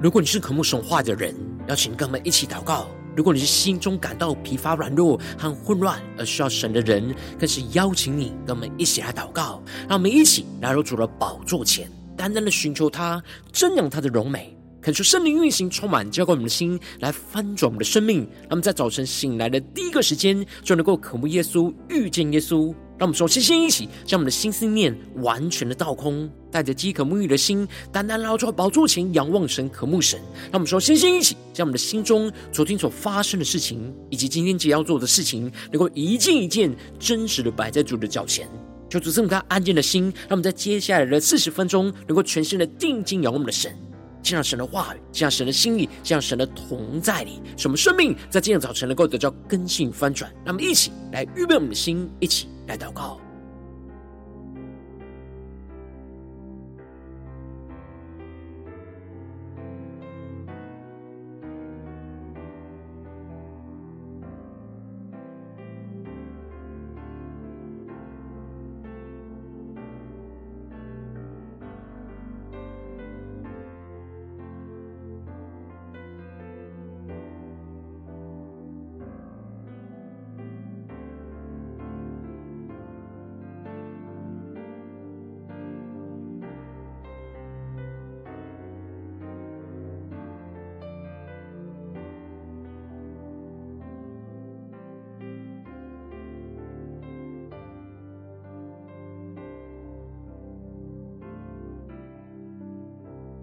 如果你是渴慕神话的人，邀请跟我们一起祷告。如果你是心中感到疲乏软弱和混乱而需要神的人，更是邀请你跟我们一起来祷告。让我们一起来到主的宝座前，单单的寻求他，瞻仰他的荣美，恳求圣灵运行充满浇灌我们的心，来翻转我们的生命。让我们在早晨醒来的第一个时间就能够渴慕耶稣，遇见耶稣。让我们首先一起将我们的心思念完全的倒空，带着饥渴沐浴的心，单单来到宝座前仰望神，渴慕神。让我们首先一起将我们的心中昨天所发生的事情，以及今天即要做的事情，能够一件一件真实的摆在主的脚前，求主赐我们安静的心，让我们在接下来的40分钟能够全心的定睛仰望我们的神，进入神的话语，进入神的心意，进入神的同在里，使我们生命在今天早晨能够得到更新翻转。让我们一起来预备我们的心，一起来祷告。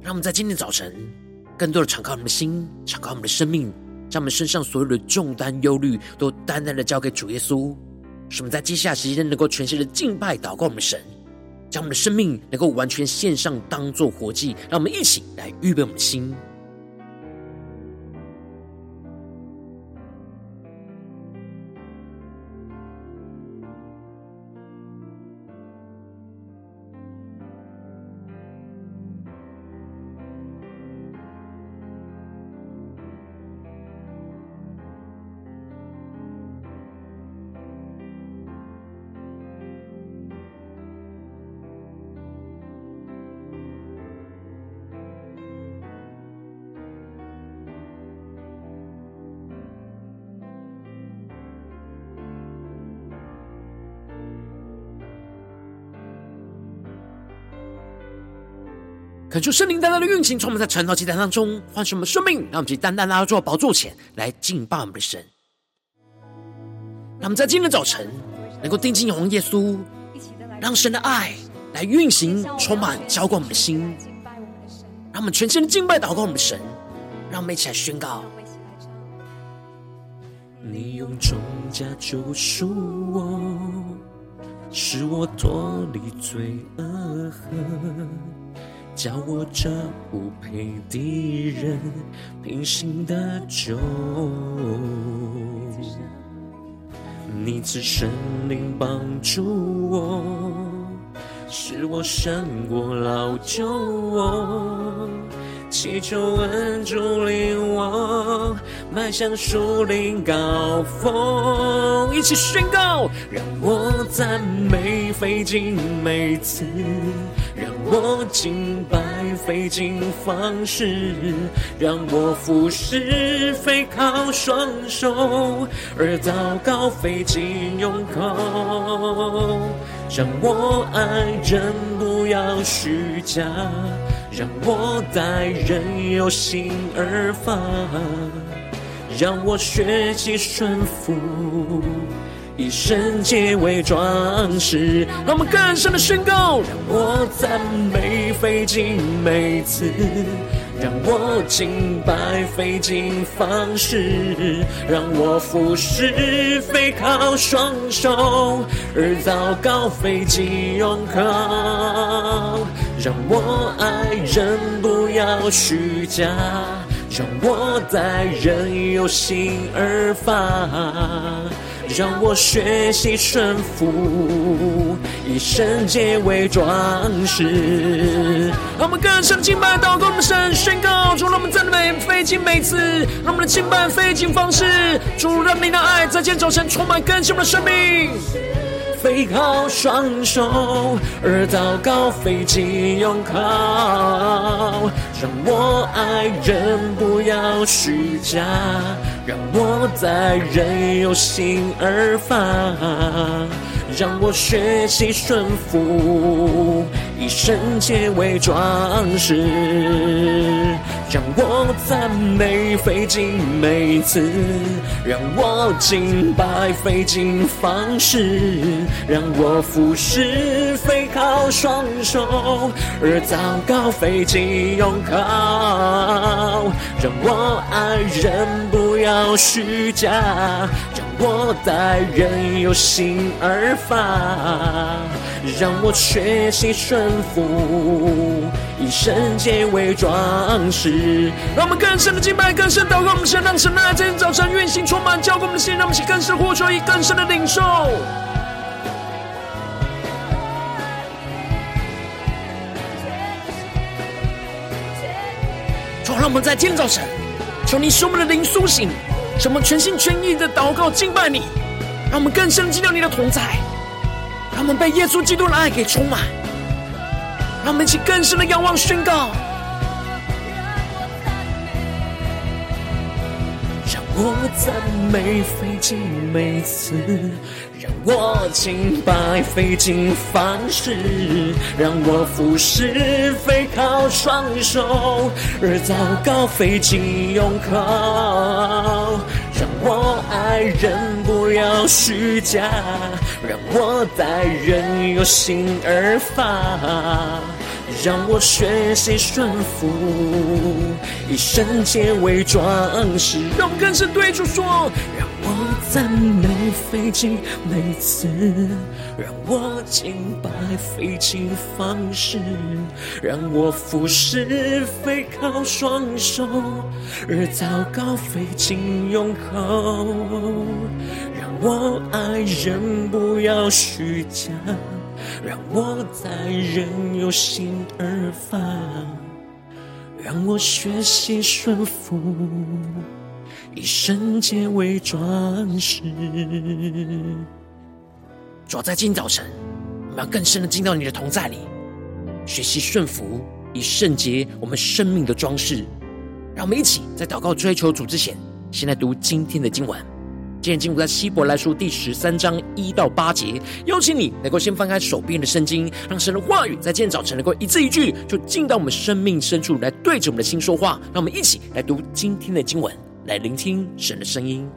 让我们在今天早晨更多的敞开我们的心，敞开我们的生命，将我们身上所有的重担忧虑都单单的交给主耶稣，使我们在接下来时间能够全心的敬拜祷告我们的神，将我们的生命能够完全献上当作活祭。让我们一起来预备我们的心。恳求圣灵单单的运行，从我们在晨祷祭坛当中唤醒我们生命，让我们去单单拉到宝座前来敬拜我们的神。让我们在今天的早晨能够定睛仰望耶稣，让神的爱来运行充满浇灌我们的心，让我们全身的敬拜祷告我们的神。让我们一起来宣告：你用重价救赎我，使我脱离罪恶恨，叫我这无配的人平行的救。你赐神灵帮助我，使我胜过老旧我，祈求恩主领我迈向属灵高峰。一起宣告：让我赞美费尽每次，让我敬拜费尽方式，让我服侍费靠双手，而祷告费尽用口，让我爱人不要虚假，让我待人有心而发，让我学习顺服，以圣洁为装饰。让我们更深的宣告：让我赞美费尽每次，让我敬拜费尽方式，让我服侍费靠双手，而祷告费尽用口，让我爱人不要虚假，让我待人有心而发，让我学习顺服，以圣洁为装饰。让我们更深敬拜祷告我们神，宣告主，让我们赞美费尽每次，让我们的敬拜费尽方式，主让你的爱在今天早晨充满更新我们的生命，飞靠双手，而祷告飞机拥靠，让我爱人不要虚假，让我待人有心而发，让我学习顺服，以圣洁为装饰，让我赞美费尽每次，让我敬拜费尽方式，让我服侍费靠双手，而祷告费尽拥靠，让我爱人不要虚假，让我待人有心而发，让我学习顺服，以圣洁为装饰。让我们更深的敬拜，更深的祷告，我们先让神在今天早晨运行充满，浇灌我们的心，让我们一起更深呼求，以更深的领受。主，让我们在今天早晨，求你使我们的灵苏醒，使我们全心全意的祷告敬拜你，让我们更深经历你的同在，让我们被耶稣基督的爱给充满，让我们一起更深的仰望宣告，让我赞美费尽每次，让我敬拜费尽方式，让我服侍费靠双手，而祷告费尽拥靠，让我爱人不要虚假，让我待人有心而发，让我学习顺服，以圣洁为装饰。让我们更深对主说，让我赞美费尽每次，让我敬拜费尽方式，让我服侍费靠双手，而祷告费尽拥靠，让我爱人不要虚假，让我在人有心而发，让我学习顺服，以圣洁为装饰。主要在今早晨，我们要更深的进到你的同在里，学习顺服，以圣洁我们生命的装饰。让我们一起在祷告追求主之前，先来读今天的经文。今天经文在希伯来书第13章1到8节，邀请你能够先翻开手边的圣经，让神的话语在今天早晨能够一字一句就进到我们生命深处，来对着我们的心说话。让我们一起来读今天的经文，来聆听神的声音。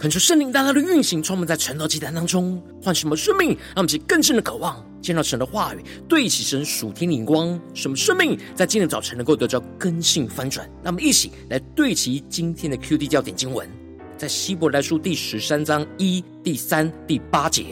恳求圣灵大大的运行，充满在晨祷祭坛当中，唤醒我们生命，让我们起更深的渴望，见到神的话语，对齐神属天的眼光，使我们生命在今天的早晨能够得到根性翻转。让我们一起来对齐今天的 QD 焦点经文，在希伯来书第13章1、3、8节，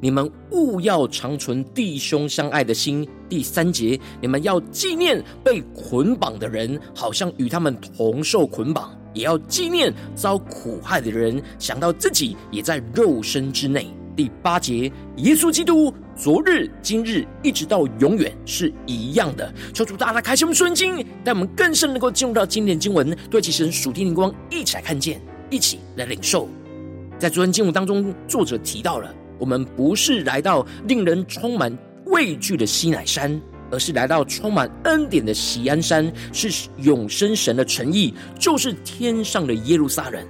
你们务要常存弟兄相爱的心。第3节，你们要纪念被捆绑的人，好像与他们同受捆绑，也要纪念遭苦害的人，想到自己也在肉身之内。第8节，耶稣基督昨日今日一直到永远是一样的。求主大大开启我们顺经，带我们更深能够进入到经典经文，对其神属天灵光一起来看见，一起来领受。在昨天经文当中，作者提到了我们不是来到令人充满畏惧的西乃山，而是来到充满恩典的锡安山，是永生神的诚意，就是天上的耶路撒冷。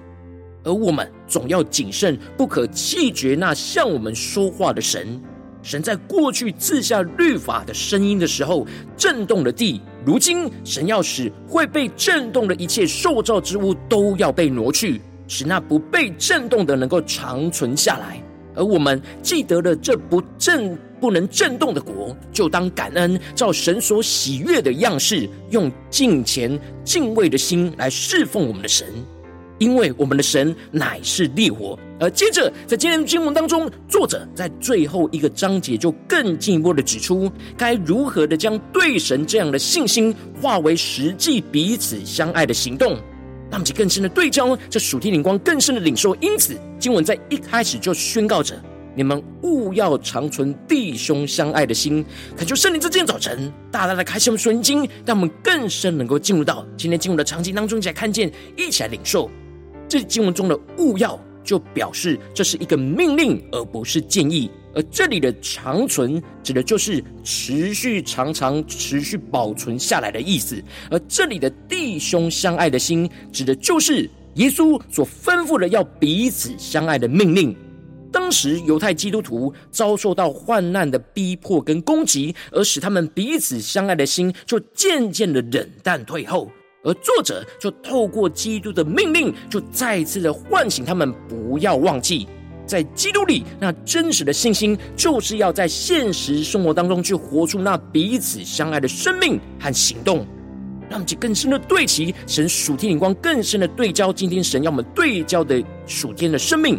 而我们总要谨慎，不可弃绝那向我们说话的神。神在过去赐下律法的声音的时候，震动了地，如今神要使会被震动的一切受造之物都要被挪去，使那不被震动的能够长存下来。而我们既得了这不能震动的国，就当感恩，照神所喜悦的样式，用敬虔敬畏的心来侍奉我们的神，因为我们的神乃是烈火。而接着在今天的经文当中，作者在最后一个章节就更进一步的指出，该如何的将对神这样的信心化为实际彼此相爱的行动。让我们更深的对焦这属天灵光，更深的领受。因此经文在一开始就宣告着，你们务要常存弟兄相爱的心。恳求圣灵在今天早晨大大的开启我们属灵经，让我们更深能够进入到今天经文的场景当中，一起来看见，一起来领受。这经文中的务要就表示这是一个命令，而不是建议。而这里的长存指的就是持续常常持续保存下来的意思。而这里的弟兄相爱的心指的就是耶稣所吩咐的要彼此相爱的命令。当时犹太基督徒遭受到患难的逼迫跟攻击，而使他们彼此相爱的心就渐渐的冷淡退后。而作者就透过基督的命令，就再次的唤醒他们不要忘记，在基督里那真实的信心，就是要在现实生活当中去活出那彼此相爱的生命和行动。让我们更深的对齐神属天灵光，更深的对焦今天神要我们对焦的属天的生命。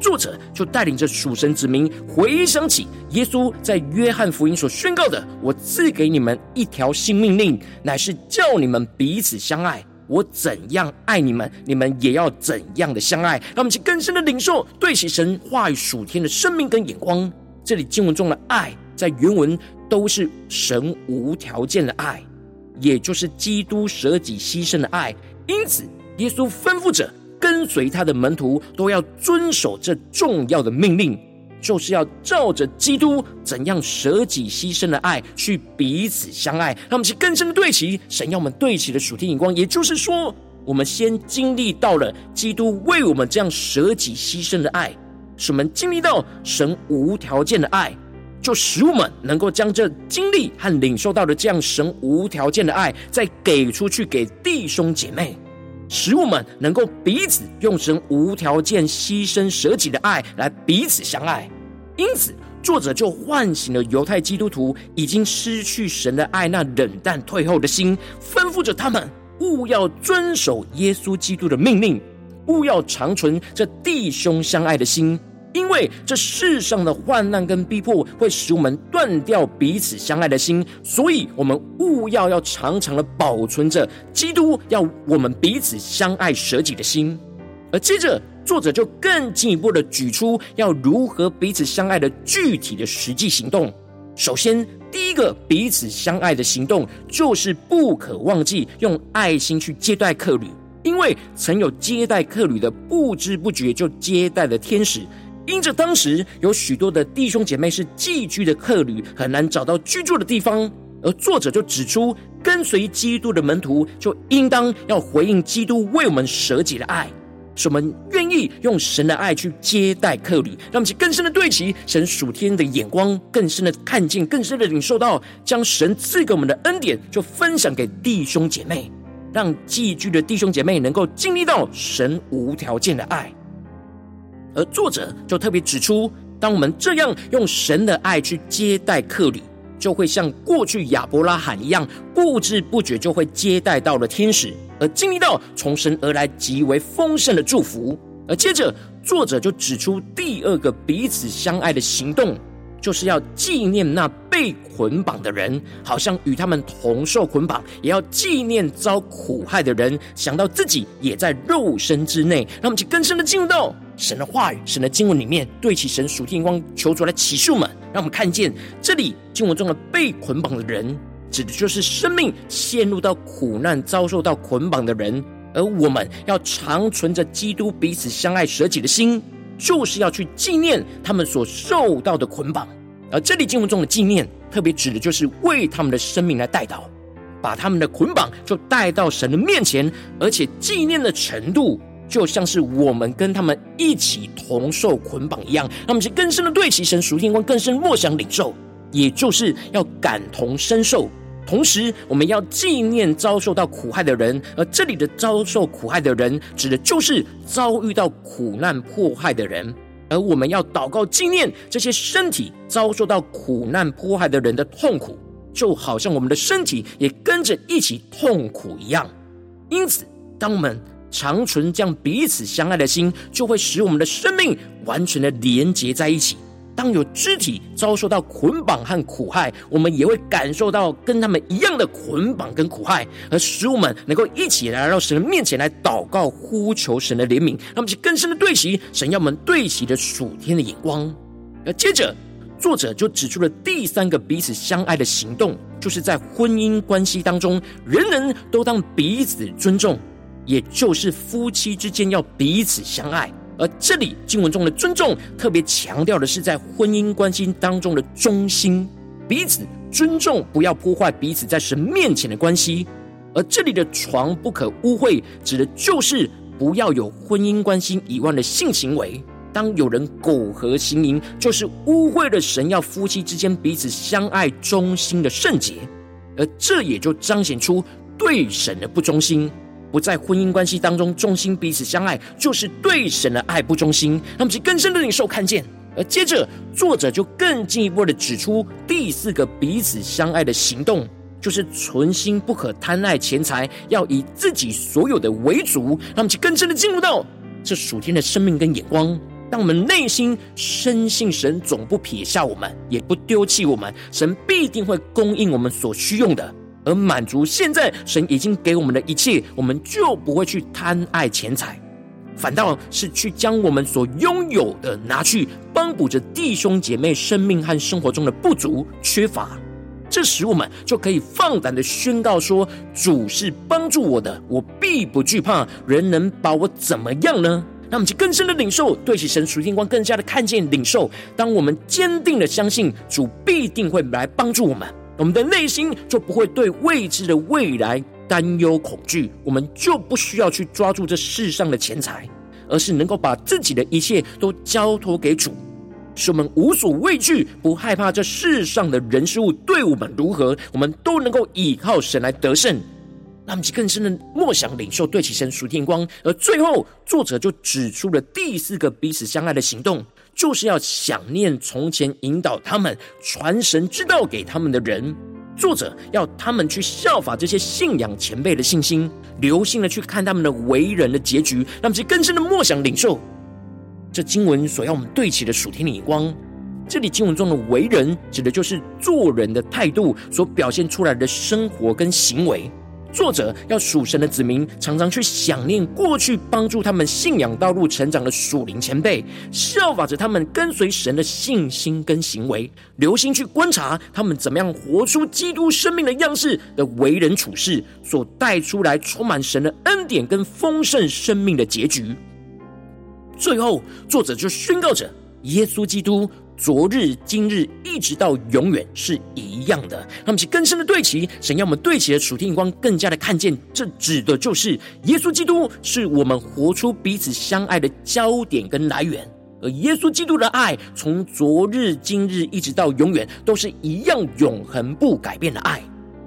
作者就带领着属神子民回想起耶稣在约翰福音所宣告的，我赐给你们一条新命令，乃是叫你们彼此相爱，我怎样爱你们，你们也要怎样的相爱。让我们去更深的领受，对齐神话语属天的生命跟眼光。这里经文中的爱，在原文都是神无条件的爱，也就是基督舍己牺牲的爱。因此耶稣吩咐着跟随他的门徒都要遵守这重要的命令，就是要照着基督怎样舍己牺牲的爱去彼此相爱。让我们去更深的对齐神要我们对齐的属天眼光，也就是说我们先经历到了基督为我们这样舍己牺牲的爱，使我们经历到神无条件的爱，就使我们能够将这经历和领受到的这样神无条件的爱再给出去给弟兄姐妹，使我们能够彼此用神无条件牺牲舍己的爱来彼此相爱。因此作者就唤醒了犹太基督徒已经失去神的爱那冷淡退后的心，吩咐着他们务要遵守耶稣基督的命令，务要常存这弟兄相爱的心，因为这世上的患难跟逼迫会使我们断掉彼此相爱的心，所以我们务要常常的保存着基督要我们彼此相爱舍己的心。而接着作者就更进一步的举出要如何彼此相爱的具体的实际行动。首先第一个彼此相爱的行动，就是不可忘记用爱心去接待客旅，因为曾有接待客旅的不知不觉就接待了天使。因着当时有许多的弟兄姐妹是寄居的客旅，很难找到居住的地方，而作者就指出跟随基督的门徒就应当要回应基督为我们舍己的爱，使我们愿意用神的爱去接待客旅。让我们更深的对齐神属天的眼光，更深的看见，更深的领受到将神赐给我们的恩典就分享给弟兄姐妹，让寄居的弟兄姐妹能够经历到神无条件的爱。而作者就特别指出，当我们这样用神的爱去接待客旅，就会像过去亚伯拉罕一样，不知不觉就会接待到了天使，而经历到从神而来极为丰盛的祝福。而接着作者就指出第二个彼此相爱的行动，就是要纪念那被捆绑的人，好像与他们同受捆绑，也要纪念遭苦害的人，想到自己也在肉身之内。让我们去更深的进入到神的话语、神的经文里面，对齐神属天眼光，求主来启示我们，让我们看见这里经文中的被捆绑的人，指的就是生命陷入到苦难、遭受到捆绑的人。而我们要常存着基督彼此相爱舍己的心，就是要去纪念他们所受到的捆绑。而这里经文中的纪念，特别指的就是为他们的生命来代祷，把他们的捆绑就带到神的面前，而且纪念的程度就像是我们跟他们一起同受捆绑一样。让我们是更深的对齐神属天光，更深默想领受，也就是要感同身受。同时我们要纪念遭受到苦害的人，而这里的遭受苦害的人，指的就是遭遇到苦难迫害的人。而我们要祷告纪念这些身体遭受到苦难迫害的人的痛苦，就好像我们的身体也跟着一起痛苦一样。因此当我们常存这样彼此相爱的心，就会使我们的生命完全的连结在一起。当有肢体遭受到捆绑和苦害，我们也会感受到跟他们一样的捆绑跟苦害，而使我们能够一起来到神的面前来祷告呼求神的怜悯。让我们去更深的对齐神要我们对齐的属天的眼光。而接着作者就指出了第三个彼此相爱的行动，就是在婚姻关系当中，人人都当彼此尊重，也就是夫妻之间要彼此相爱。而这里经文中的尊重，特别强调的是在婚姻关系当中的忠心，彼此尊重，不要破坏彼此在神面前的关系。而这里的床不可污秽，指的就是不要有婚姻关系以外的性行为。当有人苟合行淫，就是污秽了神要夫妻之间彼此相爱忠心的圣洁。而这也就彰显出对神的不忠心，不在婚姻关系当中忠心彼此相爱，就是对神的爱不忠心。他们是更深的领受看见。而接着作者就更进一步的指出第四个彼此相爱的行动，就是存心不可贪爱钱财，要以自己所有的为主。他们是更深的进入到这属天的生命跟眼光，当我们内心深信神总不撇下我们，也不丢弃我们，神必定会供应我们所需用的，而满足现在神已经给我们的一切，我们就不会去贪爱钱财，反倒是去将我们所拥有的拿去帮补着弟兄姐妹生命和生活中的不足缺乏。这时我们就可以放胆的宣告说，主是帮助我的，我必不惧怕，人能把我怎么样呢？让我们去更深的领受，对其神属天光更加的看见领受。当我们坚定的相信主必定会来帮助我们，我们的内心就不会对未知的未来担忧恐惧，我们就不需要去抓住这世上的钱财，而是能够把自己的一切都交托给主，使我们无所畏惧，不害怕这世上的人事物对我们如何，我们都能够倚靠神来得胜。让我们更深的默想领受对其神属天光。而最后作者就指出了第四个彼此相爱的行动，就是要想念从前引导他们传神之道给他们的人。作者要他们去效法这些信仰前辈的信心，留心的去看他们的为人的结局，让我们更深的默想领受这经文所要我们对齐的属天的眼光。这里经文中的为人，指的就是做人的态度所表现出来的生活跟行为。作者要属神的子民常常去想念过去帮助他们信仰道路成长的属灵前辈，效法着他们跟随神的信心跟行为，留心去观察他们怎么样活出基督生命的样式的为人处事，所带出来充满神的恩典跟丰盛生命的结局。最后作者就宣告着耶稣基督昨日今日一直到永远是一样的。他们是更深的对齐神要我们对齐的属天眼光，更加的看见这指的就是耶稣基督是我们活出彼此相爱的焦点跟来源，而耶稣基督的爱从昨日今日一直到永远都是一样永恒不改变的爱。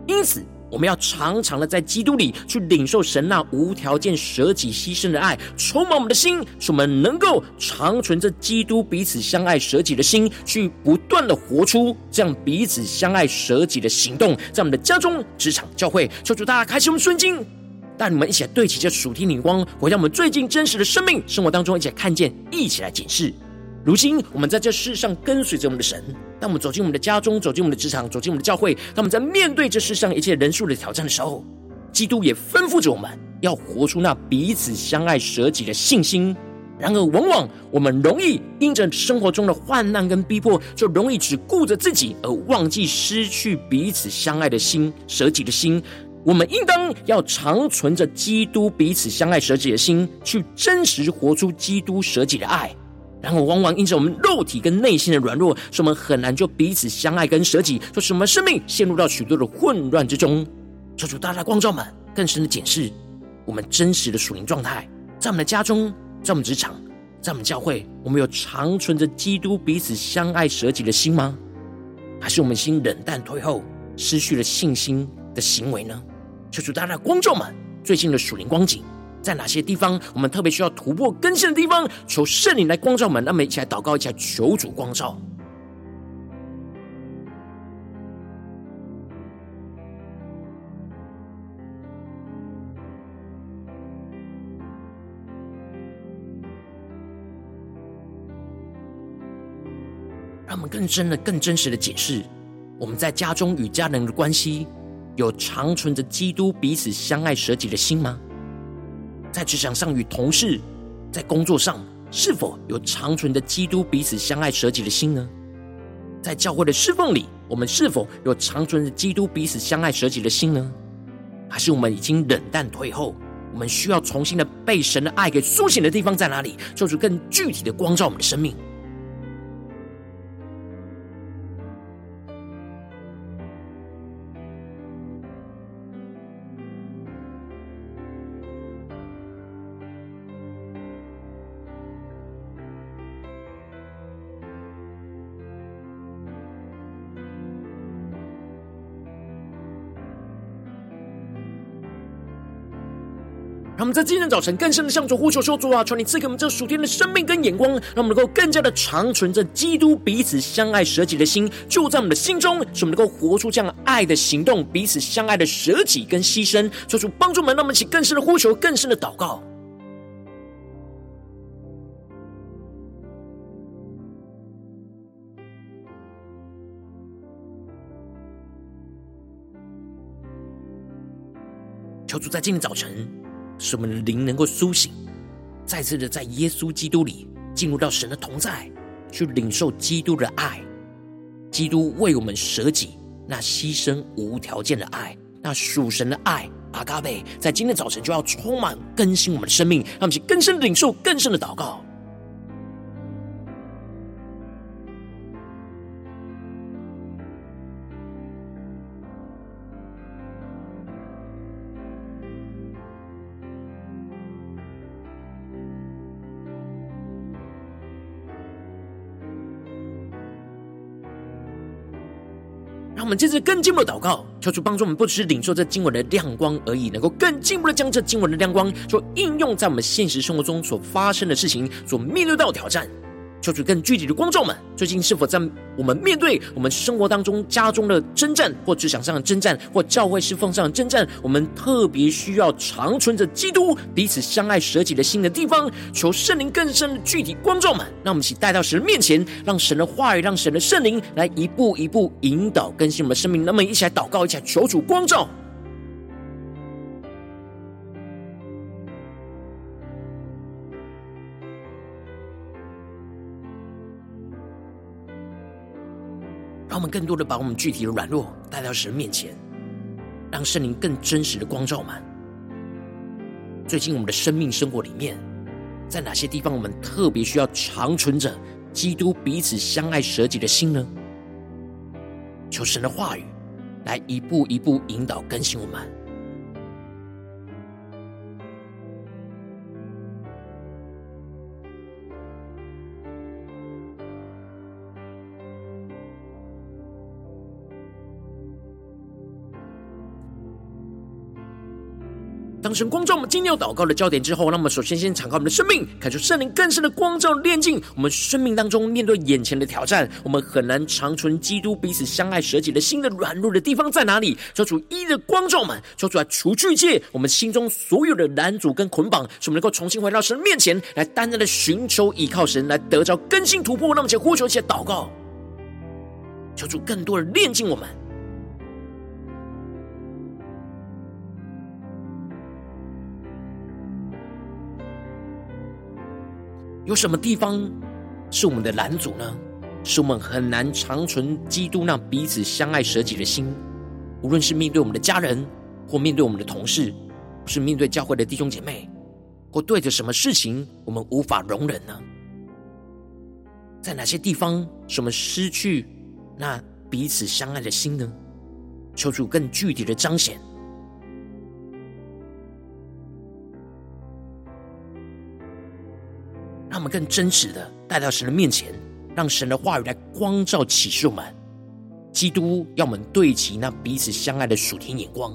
因此我们要常常的在基督里去领受神那无条件舍己牺牲的爱，充满我们的心，使我们能够常存着基督彼此相爱舍己的心，去不断的活出这样彼此相爱舍己的行动，在我们的家中、职场、教会。求主大家开启我们的心，带你们一起来对齐这属天灵光，回到我们最近真实的生命生活当中，一起来看见，一起来检视。如今我们在这世上跟随着我们的神，当我们走进我们的家中，走进我们的职场，走进我们的教会，当我们在面对这世上一切人数的挑战的时候，基督也吩咐着我们要活出那彼此相爱舍己的信心。然而往往我们容易因着生活中的患难跟逼迫，就容易只顾着自己，而忘记失去彼此相爱的心、舍己的心。我们应当要常存着基督彼此相爱舍己的心，去真实活出基督舍己的爱。然后往往因着我们肉体跟内心的软弱，使我们很难就彼此相爱跟舍己，就使我们生命陷入到许多的混乱之中。求主大大光照们，更深的检视我们真实的属灵状态，在我们的家中，在我们职场，在我们教会，我们有常存着基督彼此相爱舍己的心吗？还是我们心冷淡退后，失去了信心的行为呢？求主大大光照们最近的属灵光景，在哪些地方我们特别需要突破更新的地方，求圣灵来光照我们。那么一起来祷告，一起来求主光照。让我们更深的、更真实的解释，我们在家中与家人的关系，有常存着基督彼此相爱舍己的心吗？在职场上与同事，在工作上，是否有长存的基督彼此相爱舍己的心呢？在教会的侍奉里，我们是否有长存的基督彼此相爱舍己的心呢？还是我们已经冷淡退后？我们需要重新的被神的爱给苏醒的地方在哪里？做出更具体的光照我们的生命。让我们在今天早晨更深的向主呼求说，主啊，求你赐给我们这属天的生命跟眼光，让我们能够更加的长存着基督彼此相爱舍己的心，就在我们的心中，使我们能够活出这样爱的行动，彼此相爱的舍己跟牺牲。求主帮助我们，让我们一起更深的呼求，更深的祷告。求主在今天早晨使我们的灵能够苏醒，再次的在耶稣基督里进入到神的同在，去领受基督的爱，基督为我们舍己那牺牲无条件的爱，那属神的爱阿嘎贝，在今天早晨就要充满更新我们的生命。让我们去更深的领受，更深的祷告。让我们接着更进一步的祷告，求主帮助我们不只是领受这经文的亮光而已，能够更进一步的将这经文的亮光所应用在我们现实生活中所发生的事情，所面对到的挑战。求主更具体的光照们，最近是否在我们面对我们生活当中家中的征战，或职场上的征战，或教会侍奉上的征战，我们特别需要常存着基督彼此相爱舍己的心的地方，求圣灵更深的具体光照们。让我们一起带到神的面前，让神的话语，让神的圣灵来一步一步引导更新我们的生命。那么一起来祷告，一起来求主光照。让我们更多的把我们具体的软弱带到神面前，让圣灵更真实的光照我们。最近我们的生命生活里面，在哪些地方我们特别需要常存着基督彼此相爱舍己的心呢？求神的话语来一步一步引导更新我们。当神光照我们今天要祷告的焦点之后，让我们首先先敞开我们的生命，感受圣灵更深的光照炼净我们生命当中面对眼前的挑战，我们很难长存基督彼此相爱舍己的心的软弱的地方在哪里？求主一一的光照们，求主来除去一切我们心中所有的拦阻跟捆绑，使我们能够重新回到神面前来单单的寻求依靠神，来得着更新突破。让我们一起呼求，一起祷告，求主更多的炼净我们。有什么地方是我们的拦阻呢？是我们很难长存基督那彼此相爱舍己的心，无论是面对我们的家人，或面对我们的同事，或是面对教会的弟兄姐妹，或对着什么事情我们无法容忍呢？在哪些地方是我们失去那彼此相爱的心呢？求主更具体的彰显。让我们更真实的带到神的面前，让神的话语来光照启示我们基督要我们对齐那彼此相爱的属天眼光。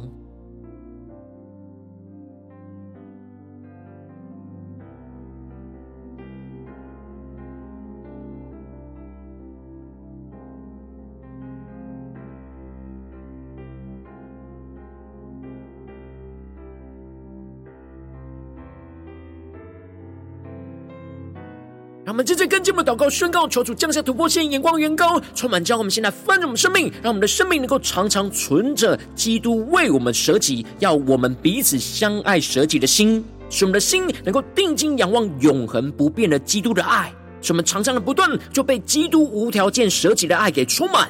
让我们真正跟进我们的祷告宣告，求主降下突破线眼光远高，充满教我们现在翻转我们生命，让我们的生命能够常常存着基督为我们舍己，要我们彼此相爱舍己的心，使我们的心能够定睛仰望永恒不变的基督的爱，使我们常常的不断就被基督无条件舍己的爱给充满，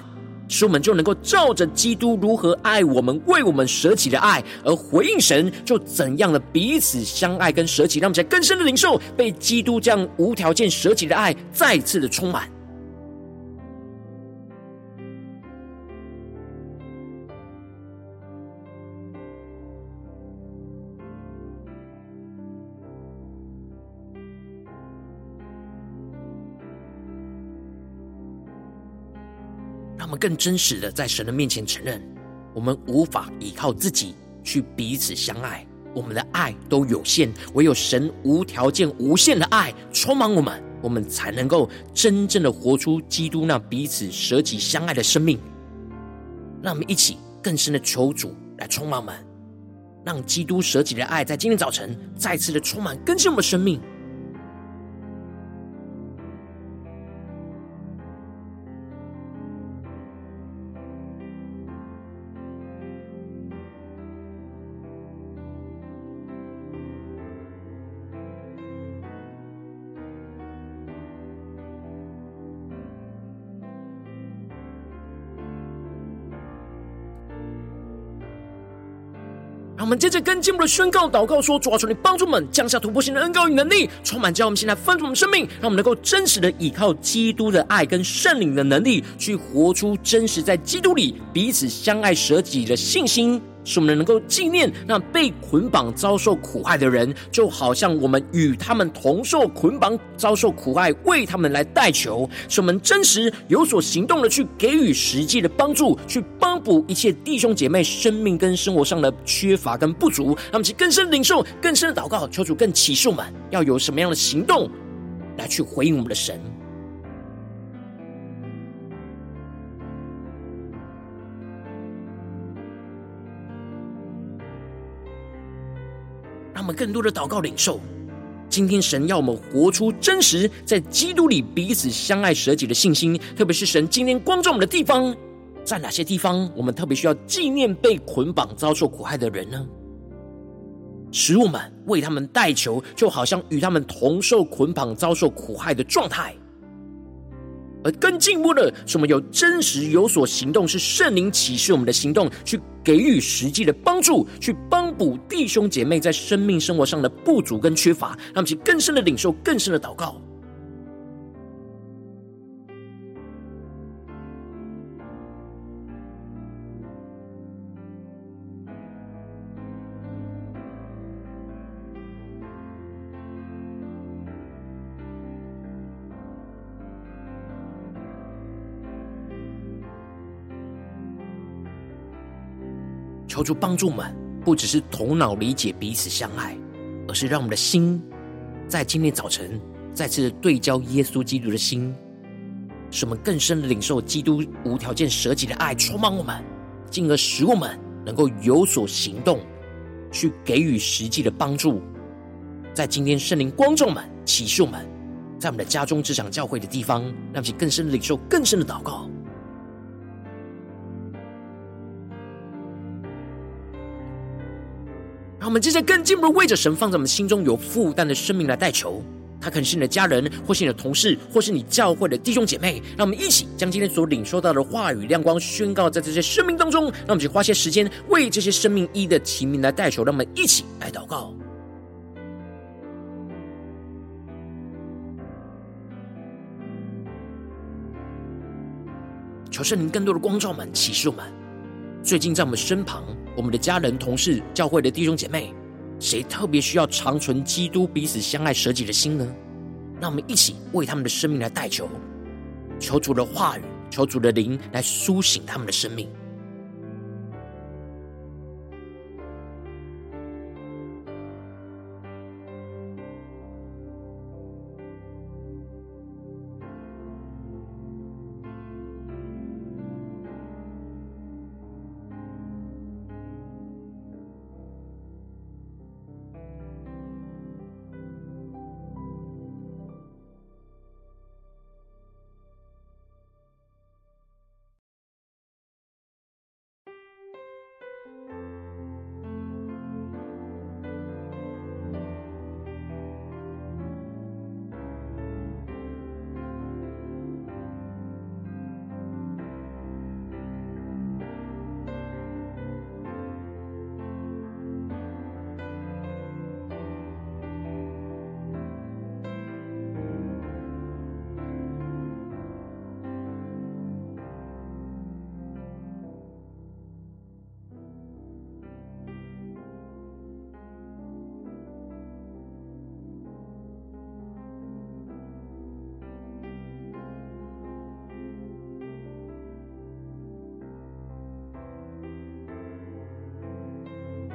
使我们就能够照着基督如何爱我们为我们舍己的爱而回应神，就怎样的彼此相爱跟舍己。让我们在更深的领受被基督这样无条件舍己的爱再次的充满。我们更真实的在神的面前承认，我们无法依靠自己去彼此相爱，我们的爱都有限，唯有神无条件无限的爱充满我们，我们才能够真正的活出基督那彼此舍己相爱的生命。让我们一起更深的求主来充满我们，让基督舍己的爱在今天早晨再次的充满更新我们的生命。我们接着跟进我们的宣告祷告说，主啊，求你帮助我们降下突破性的恩膏与能力，充满将我们现在丰足我们生命，让我们能够真实的倚靠基督的爱跟圣灵的能力，去活出真实在基督里彼此相爱舍己的信心，使我们能够纪念那被捆绑遭受苦害的人，就好像我们与他们同受捆绑遭受苦害，为他们来代求，使我们真实有所行动的去给予实际的帮助，去帮补一切弟兄姐妹生命跟生活上的缺乏跟不足。让我们去更深领受更深的祷告，求主更启示我们要有什么样的行动来去回应我们的神。我们更多的祷告领受今天神要我们活出真实在基督里彼此相爱舍己的信心，特别是神今天光照我们的地方，在哪些地方我们特别需要纪念被捆绑遭受苦害的人呢？使我们为他们代求，就好像与他们同受捆绑遭受苦害的状态。而更进一步的是，我们有真实有所行动，是圣灵启示我们的行动，去给予实际的帮助，去帮补弟兄姐妹在生命生活上的不足跟缺乏。让我们去更深的领受更深的祷告。求主帮助我们不只是头脑理解彼此相爱，而是让我们的心在今天早晨再次对焦耶稣基督的心，使我们更深的领受基督无条件舍己的爱充满我们，进而使我们能够有所行动，去给予实际的帮助。在今天圣灵光照我们，启示我们，在我们的家中、职场、教会的地方，让其更深的领受，更深的祷告。让我们接着更进一步为着神放在我们心中有负担的生命来代求，他可能是你的家人，或是你的同事，或是你教会的弟兄姐妹。让我们一起将今天所领受到的话语亮光宣告在这些生命当中，让我们去花些时间为这些生命一的提名来代求。让我们一起来祷告。求圣灵更多的光照们，启示我们最近在我们身旁，我们的家人、同事、教会的弟兄姐妹，谁特别需要长存基督彼此相爱舍己的心呢？让我们一起为他们的生命来代求，求主的话语，求主的灵来苏醒他们的生命。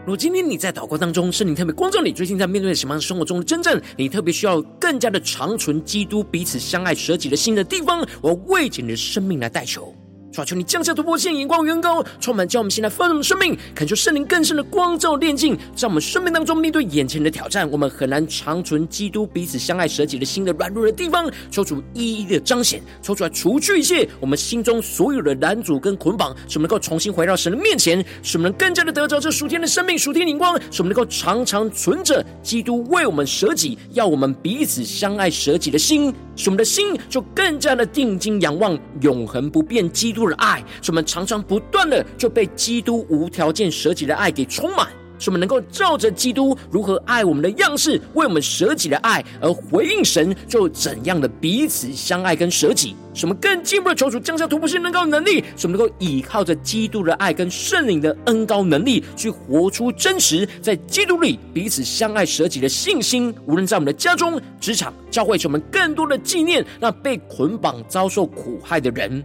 如果今天你在祷告当中，圣灵特别光照你，最近在面对什么样生活中的真正你特别需要更加的长存基督彼此相爱舍己的心的地方，我为着你的生命来代求。主啊，求你降下突破线，眼光远高，充满叫我们现在丰盛的生命，恳求圣灵更深的光照炼净，在我们生命当中面对眼前的挑战，我们很难长存基督彼此相爱舍己的心的软弱的地方，求主一一的彰显，求主来除去一切我们心中所有的拦阻跟捆绑，使我们能够重新回到神的面前，使我们能更加的得着这属天的生命、属天的灵光，使我们能够常常存着基督为我们舍己、要我们彼此相爱舍己的心，使我们的心就更加的定睛仰望永恒不变基督的爱，使我们常常不断的就被基督无条件舍己的爱给充满，使我们能够照着基督如何爱我们的样式，为我们舍己的爱而回应神就怎样的彼此相爱跟舍己，使我们更进一步的求主降下突破性恩膏能力，使我们能够倚靠着基督的爱跟圣灵的恩膏能力，去活出真实在基督里彼此相爱舍己的信心。无论在我们的家中、职场、教会，使我们更多的纪念那被捆绑遭受苦害的人，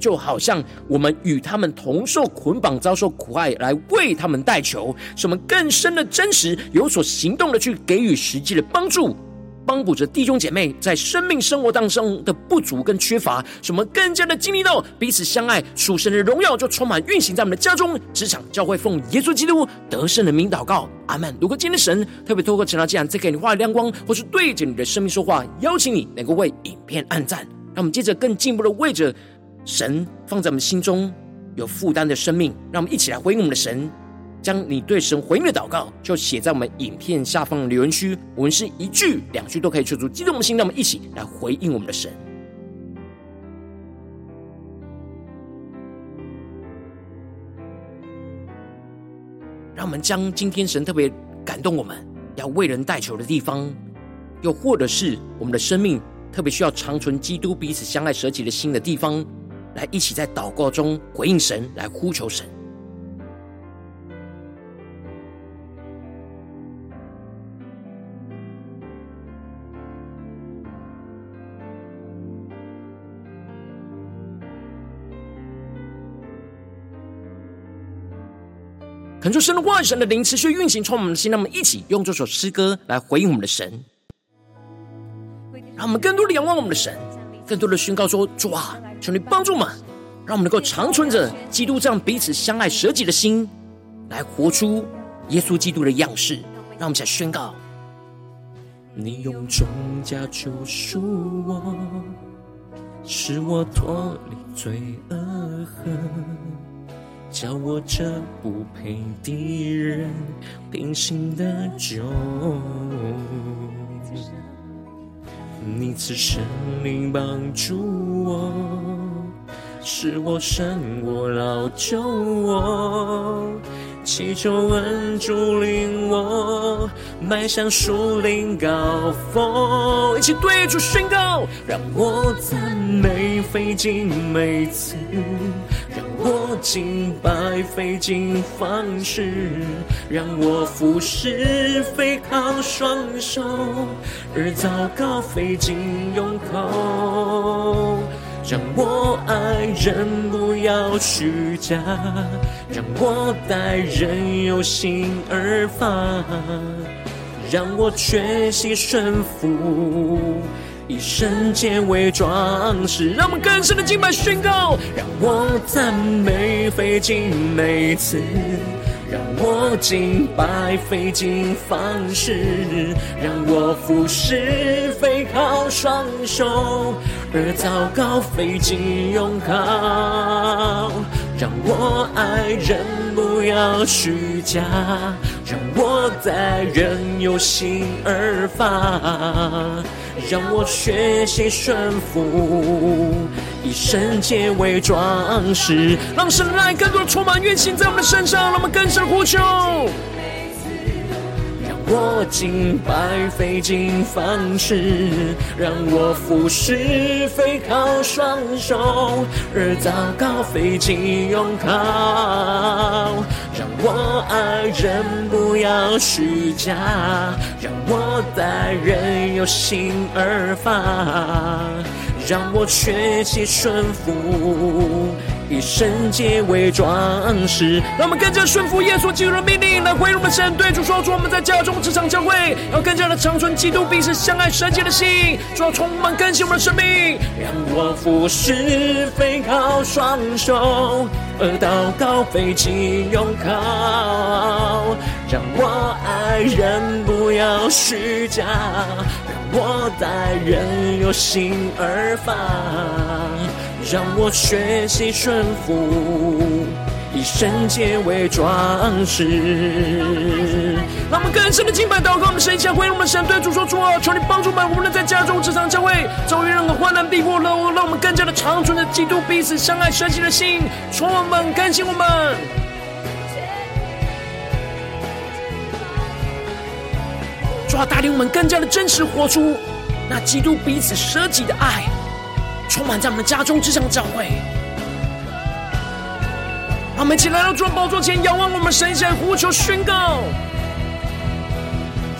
就好像我们与他们同受捆绑遭受苦害，来为他们代求，使我们更深的真实有所行动的去给予实际的帮助，帮补着弟兄姐妹在生命生活当中的不足跟缺乏，使我们更加的经历到彼此相爱属神的荣耀就充满运行在我们的家中、职场、教会。奉耶稣基督得胜的名祷告，阿们。如果今天神特别透过陈老讲再给你话语亮光，或是对着你的生命说话，邀请你能够为影片按赞，让我们接着更进一步的为着神放在我们心中有负担的生命，让我们一起来回应我们的神。将你对神回应的祷告就写在我们影片下方的留言区，我们是一句两句都可以说出激动的心，让我们一起来回应我们的神。让我们将今天神特别感动我们要为人代求的地方，又或者是我们的生命特别需要长存基督彼此相爱舍己的心的地方，来一起在祷告中回应神，来呼求神。恳求神的话语、神的灵持续运行，充满我们的心。让我们一起用这首诗歌来回应我们的神，让我们更多的仰望我们的神，更多的宣告说：主啊，求你帮助我们，让我们能够长存着基督这样彼此相爱舍己的心，来活出耶稣基督的样式。让我们一起来宣告：你用重价救赎我，使我脱离罪恶恨，叫我这不配的人平行的救。你赐神灵帮助我，使我胜过老旧我，祈求恩主领我迈向属灵高峰。一起对主宣告：让我赞美费尽每次，让我敬拜费尽方式，让我服侍费靠双手，而祷告费尽用口。让我爱人不要虚假，让我待人有心而发，让我学习顺服，以圣洁为装饰。让我们更深的敬拜宣告：让我赞美费尽每次，让我敬拜费尽方式，让我服侍费靠双手，而祷告费尽用口。让我爱人不要虚假，让我待人有心而发，让我学习顺服，以圣洁为装饰。让神来更多的充满运行在我们的身上，让我们更深呼求。让我敬拜费尽方式，让我服侍费靠双手，而祷告费尽用口。让我爱人不要虚假，让我待人有心而发，让我学习顺服，以圣洁为装饰。让我们更加顺服耶稣基督的命令，来回应我们神。对主说：主，我们在家中、职场、教会，要更加的长存基督彼此相爱圣洁的心。主要充满更新我们的生命，让我服侍费靠双手，而祷告费尽用口。让我爱人不要虚假，我待人有心而发，让我学习顺服，以圣洁为装饰。让我们更深的敬拜祷告，我们神一起回应我们神，对主说：主啊，求你帮助我们，无论在家中、职场、教会遭遇任何患难逼迫，让我们更加的长存着基督彼此相爱舍己的心，充满我们，更新我们。主啊，带领我们更加的真实活出那基督彼此舍己的爱，充满在我们家中、职场、教会。让我们一起来到主的宝座前，仰望我们神，向呼求宣告：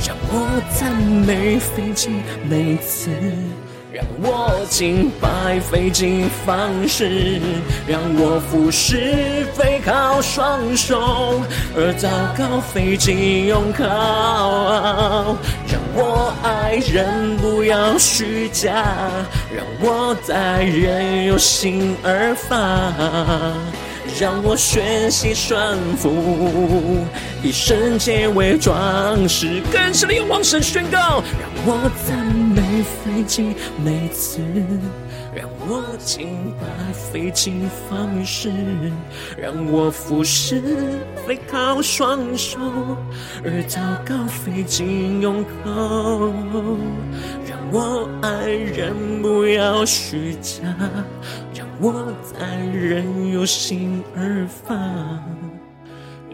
让我赞美费尽每次，让我敬拜费尽方式，让我服侍费靠双手，而祷告费尽用口。让我爱人不要虚假，让我待人有心而发，让我学习顺服，以圣洁为装饰。更深的仰望神宣告：让我赞美费尽每次，让我敬拜费尽方式，让我服侍费靠双手，而祷告费尽用口。让我爱人不要虚假，我在人有心而发，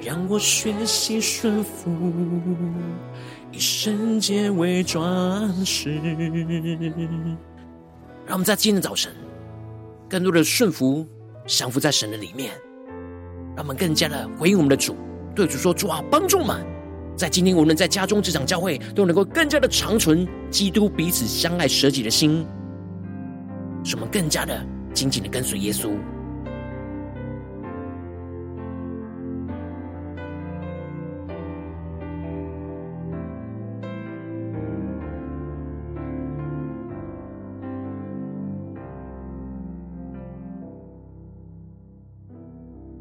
让我学习顺服，以圣洁为装饰。让我们在今天的早晨更多的顺服降服在神的里面，让我们更加的回应我们的主，对主说：主啊，帮助我们在今天无论在家中、职场、教会，都能够更加的长存基督彼此相爱舍己的心，使我们更加的紧紧的跟随耶稣。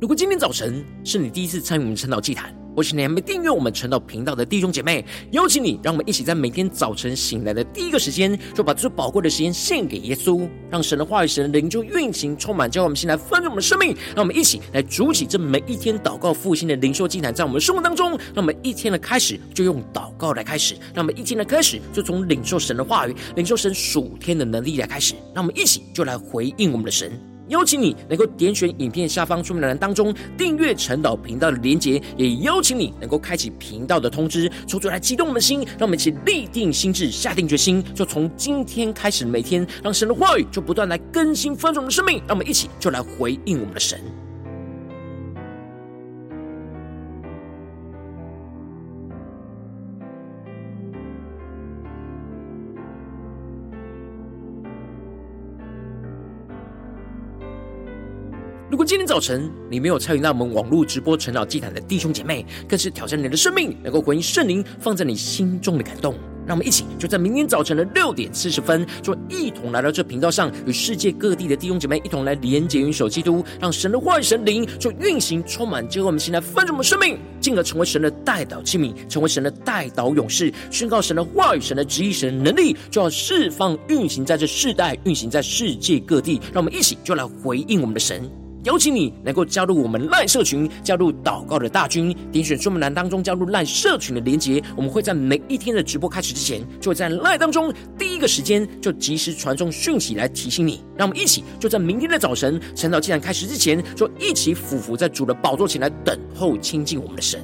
如果今天早晨是你第一次参与我们晨祷祭坛，或是你还没订阅我们晨祷频道的弟兄姐妹，邀请你让我们一起在每天早晨醒来的第一个时间，就把最宝贵的时间献给耶稣，让神的话语、神的灵就运行充满，叫我们先来丰盛我们的生命。让我们一起来筑起这每一天祷告复兴的灵修祭坛，在我们生活当中，让我们一天的开始就用祷告来开始，让我们一天的开始就从领受神的话语、领受神属天的能力来开始。让我们一起就来回应我们的神。邀请你能够点选影片下方说明栏当中订阅晨祷频道的连结，也邀请你能够开启频道的通知，说出来激动我们的心，让我们一起立定心志，下定决心，就从今天开始每天让神的话语就不断来更新丰盛我们的生命。让我们一起就来回应我们的神。如果今天早晨你没有参与到我们网络直播晨祷祭坛的弟兄姐妹，更是挑战你的生命能够回应圣灵放在你心中的感动。让我们一起就在明天早晨的6:40，就一同来到这频道上，与世界各地的弟兄姐妹一同来连结、云手基督，让神的话语、神灵就运行充满，结合我们现在丰盛我们生命，进而成为神的代祷器皿，成为神的代祷勇士，宣告神的话语、神的旨意、神的能力，就要释放运行在这世代，运行在世界各地。让我们一起就来回应我们的神。邀请你能够加入我们LINE社群，加入祷告的大军，点选说明栏当中加入LINE社群的连结，我们会在每一天的直播开始之前，就会在LINE当中第一个时间就及时传送讯息来提醒你。让我们一起就在明天的早晨晨祷祭坛开始之前，就一起俯伏在主的宝座前来等候亲近我们的神。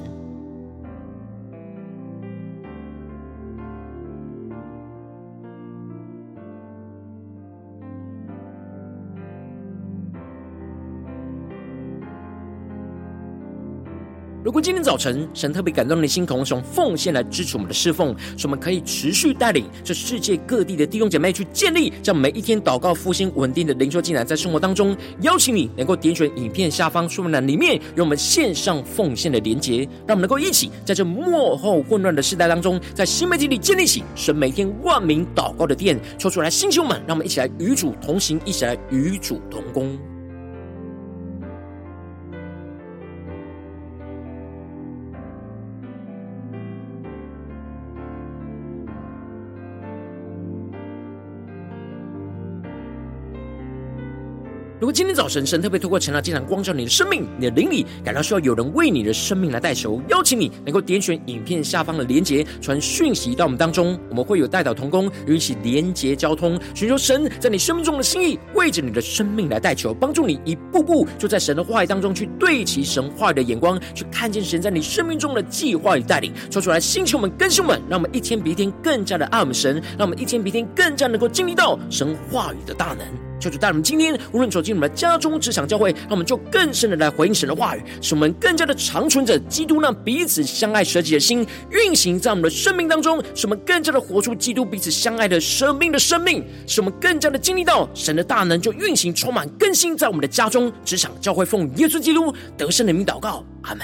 如果今天早晨神特别感动你的心，渴望用奉献来支持我们的侍奉，使我们可以持续带领这世界各地的弟兄姐妹去建立这每一天祷告复兴稳定的灵修进来在生活当中，邀请你能够点选影片下方说明栏里面有我们线上奉献的连结，让我们能够一起在这末后混乱的时代当中，在新媒体里建立起神每天万名祷告的殿，抽出来星球们，让我们一起来与主同行，一起来与主同工。如果今天早晨神特别透过晨祷祭坛光照你的生命，你的灵里感到需要有人为你的生命来代求，邀请你能够点选影片下方的连结，传讯息到我们当中，我们会有代祷同工与你一起连结交通，寻求神在你生命中的心意，为着你的生命来代求，帮助你一步步就在神的话语当中去对齐神话语的眼光，去看见神在你生命中的计划与带领，抽出来兴起我们、更新我们，让我们一天比一天更加的爱我们神，让我们一天比一天更加能够经历到神话语的大能。求主带我们今天无论走进我们的家中、职场、教会，让我们就更深的来回应神的话语，使我们更加的长存着基督让彼此相爱舍己的心运行在我们的生命当中，使我们更加的活出基督彼此相爱的生命的生命，使我们更加的经历到神的大能就运行充满更新在我们的家中、职场、教会。奉耶稣基督得胜的名祷告，阿们。